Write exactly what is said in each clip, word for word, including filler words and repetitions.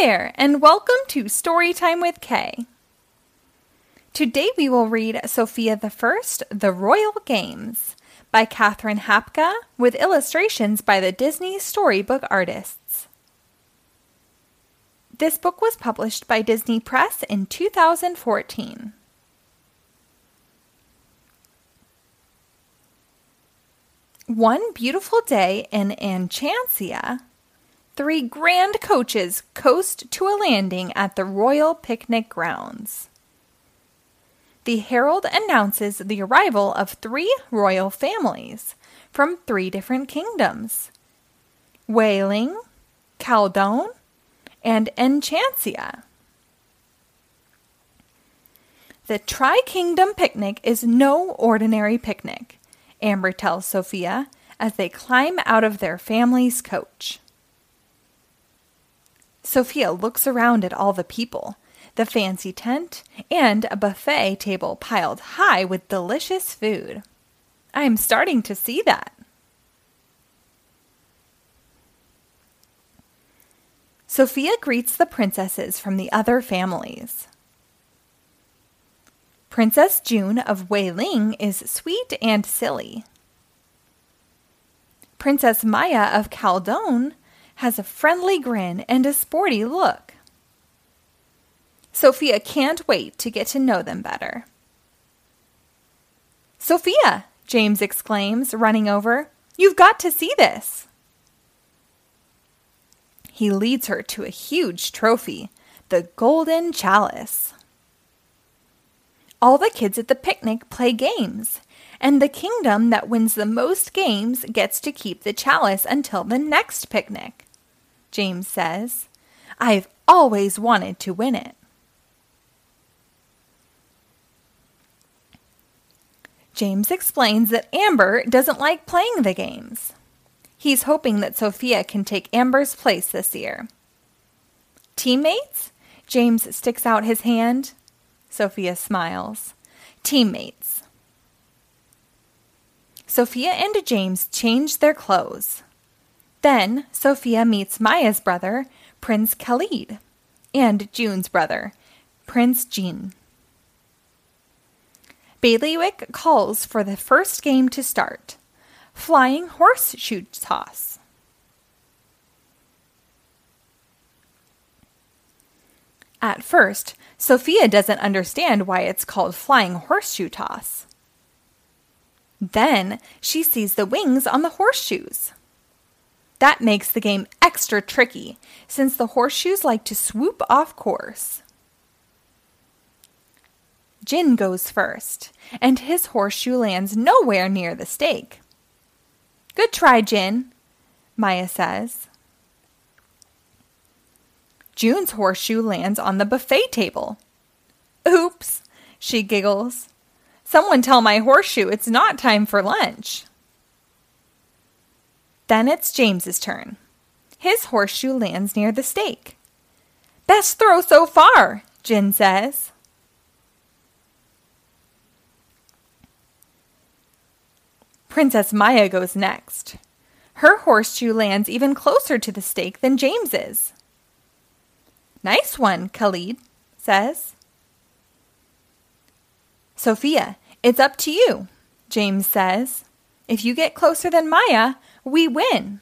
there, and welcome to Storytime with K. Today we will read Sofia the First, The Royal Games by Catherine Hapka, with illustrations by the Disney Storybook Artists. This book was published by Disney Press in two thousand fourteen. One beautiful day in Enchancia, three grand coaches coast to a landing at the Royal Picnic Grounds. The herald announces the arrival of three royal families from three different kingdoms: Wailing, Khaldoun, and Enchancia. The Tri-Kingdom picnic is no ordinary picnic, Amber tells Sofia as they climb out of their family's coach. Sofia looks around at all the people, the fancy tent, and a buffet table piled high with delicious food. I'm starting to see that. Sofia greets the princesses from the other families. Princess June of Wei-Ling is sweet and silly. Princess Maya of Khaldoun has a friendly grin and a sporty look. Sofia can't wait to get to know them better. "Sofia!" James exclaims, running over. "You've got to see this!" He leads her to a huge trophy, the Golden Chalice. All the kids at the picnic play games, and the kingdom that wins the most games gets to keep the chalice until the next picnic. James says, "I've always wanted to win it." James explains that Amber doesn't like playing the games. He's hoping that Sofia can take Amber's place this year. "Teammates?" James sticks out his hand. Sofia smiles. "Teammates." Sofia and James change their clothes. Then Sofia meets Maya's brother, Prince Khalid, and June's brother, Prince Jean. Baileywick calls for the first game to start, Flying Horseshoe Toss. At first, Sofia doesn't understand why it's called Flying Horseshoe Toss. Then she sees the wings on the horseshoes. That makes the game extra tricky, since the horseshoes like to swoop off course. Jin goes first, and his horseshoe lands nowhere near the stake. "Good try, Jin," Maya says. June's horseshoe lands on the buffet table. "Oops," she giggles. "Someone tell my horseshoe it's not time for lunch." Then it's James's turn. His horseshoe lands near the stake. "Best throw so far," Jin says. Princess Maya goes next. Her horseshoe lands even closer to the stake than James's. "Nice one," Khalid says. "Sofia, it's up to you," James says. "If you get closer than Maya, we win."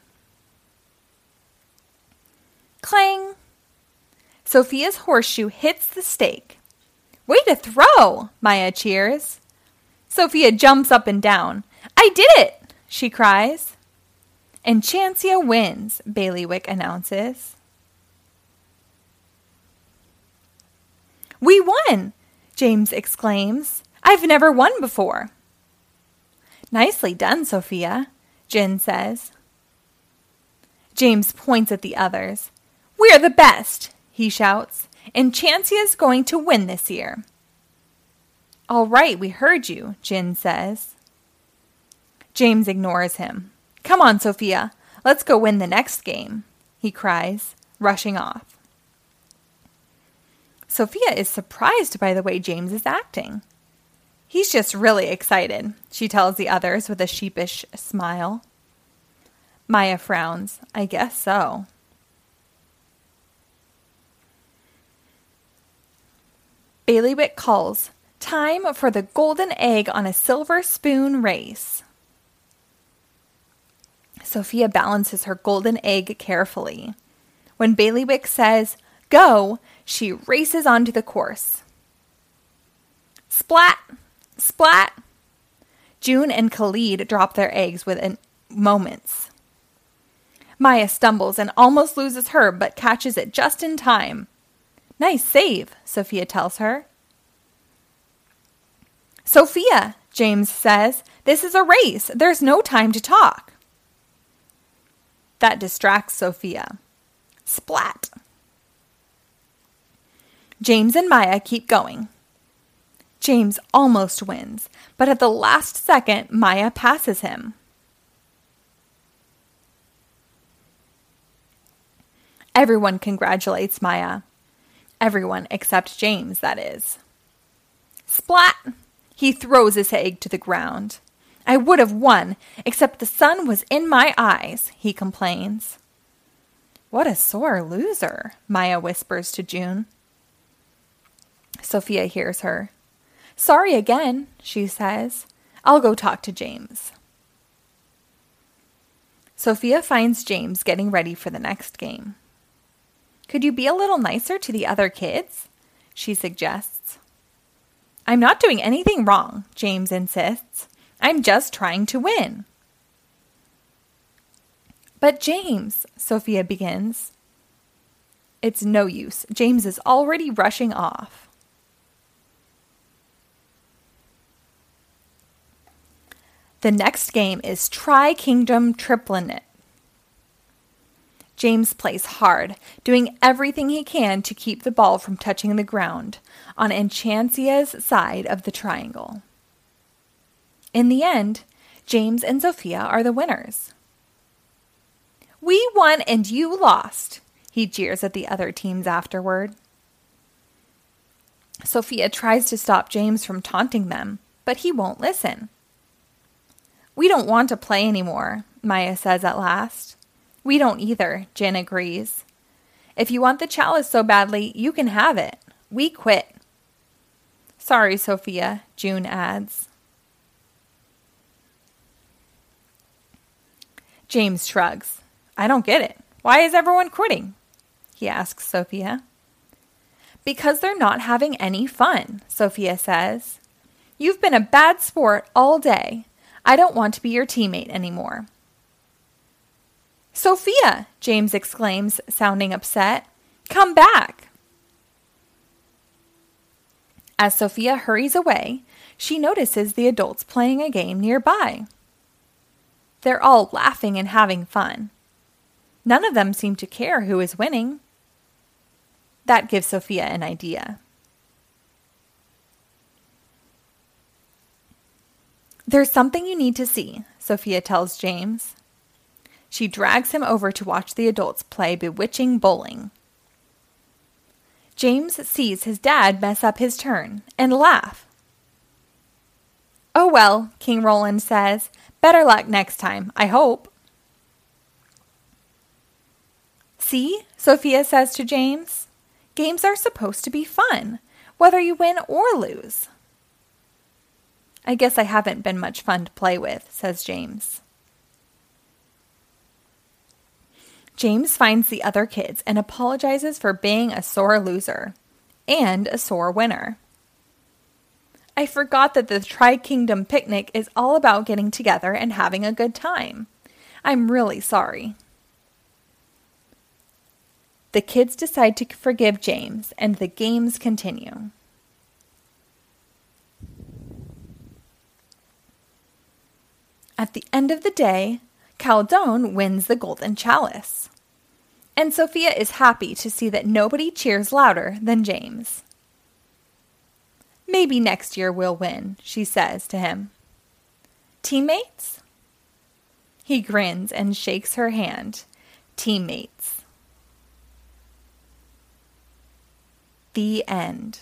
Clang! Sofia's horseshoe hits the stake. "Way to throw!" Maya cheers. Sofia jumps up and down. "I did it!" she cries. "Enchancia wins," Baileywick announces. "We won!" James exclaims. "I've never won before." "Nicely done, Sofia," Jin says. James points at the others. "We're the best," he shouts. "Enchancia's going to win this year." "All right, we heard you," Jin says. James ignores him. "Come on, Sofia, let's go win the next game," he cries, rushing off. Sofia is surprised by the way James is acting. "He's just really excited," she tells the others with a sheepish smile. Maya frowns. "I guess so." Baileywick calls, time for the golden egg on a silver spoon race. Sofia balances her golden egg carefully. When Baileywick says, go, she races onto the course. Splat! Splat! June and Khalid drop their eggs within moments. Maya stumbles and almost loses her, but catches it just in time. Nice save, Sofia tells her. Sofia, James says, this is a race. There's no time to talk. That distracts Sofia. Splat. James and Maya keep going. James almost wins, but at the last second, Maya passes him. Everyone congratulates Maya. Everyone except James, that is. Splat! He throws his egg to the ground. I would have won, except the sun was in my eyes, he complains. What a sore loser, Maya whispers to June. Sofia hears her. Sorry again, she says. I'll go talk to James. Sofia finds James getting ready for the next game. Could you be a little nicer to the other kids? She suggests. I'm not doing anything wrong, James insists. I'm just trying to win. But James, Sofia begins. It's no use. James is already rushing off. The next game is Tri-Kingdom Triplinet. James plays hard, doing everything he can to keep the ball from touching the ground on Enchancia's side of the triangle. In the end, James and Sofia are the winners. We won and you lost, he jeers at the other teams afterward. Sofia tries to stop James from taunting them, but he won't listen. We don't want to play anymore, Maya says at last. We don't either, Jen agrees. If you want the chalice so badly, you can have it. We quit. Sorry, Sofia, June adds. James shrugs. I don't get it. Why is everyone quitting? He asks Sofia. Because they're not having any fun, Sofia says. You've been a bad sport all day. I don't want to be your teammate anymore. Sofia, James exclaims, sounding upset. Come back. As Sofia hurries away, she notices the adults playing a game nearby. They're all laughing and having fun. None of them seem to care who is winning. That gives Sofia an idea. There's something you need to see, Sofia tells James. She drags him over to watch the adults play bewitching bowling. James sees his dad mess up his turn and laugh. Oh well, King Roland says. Better luck next time, I hope. See, Sofia says to James. Games are supposed to be fun, whether you win or lose. I guess I haven't been much fun to play with, says James. James finds the other kids and apologizes for being a sore loser and a sore winner. I forgot that the Tri-Kingdom picnic is all about getting together and having a good time. I'm really sorry. The kids decide to forgive James, and the games continue. At the end of the day, Khaldoun wins the Golden Chalice. And Sofia is happy to see that nobody cheers louder than James. Maybe next year we'll win, she says to him. Teammates? He grins and shakes her hand. Teammates. The end.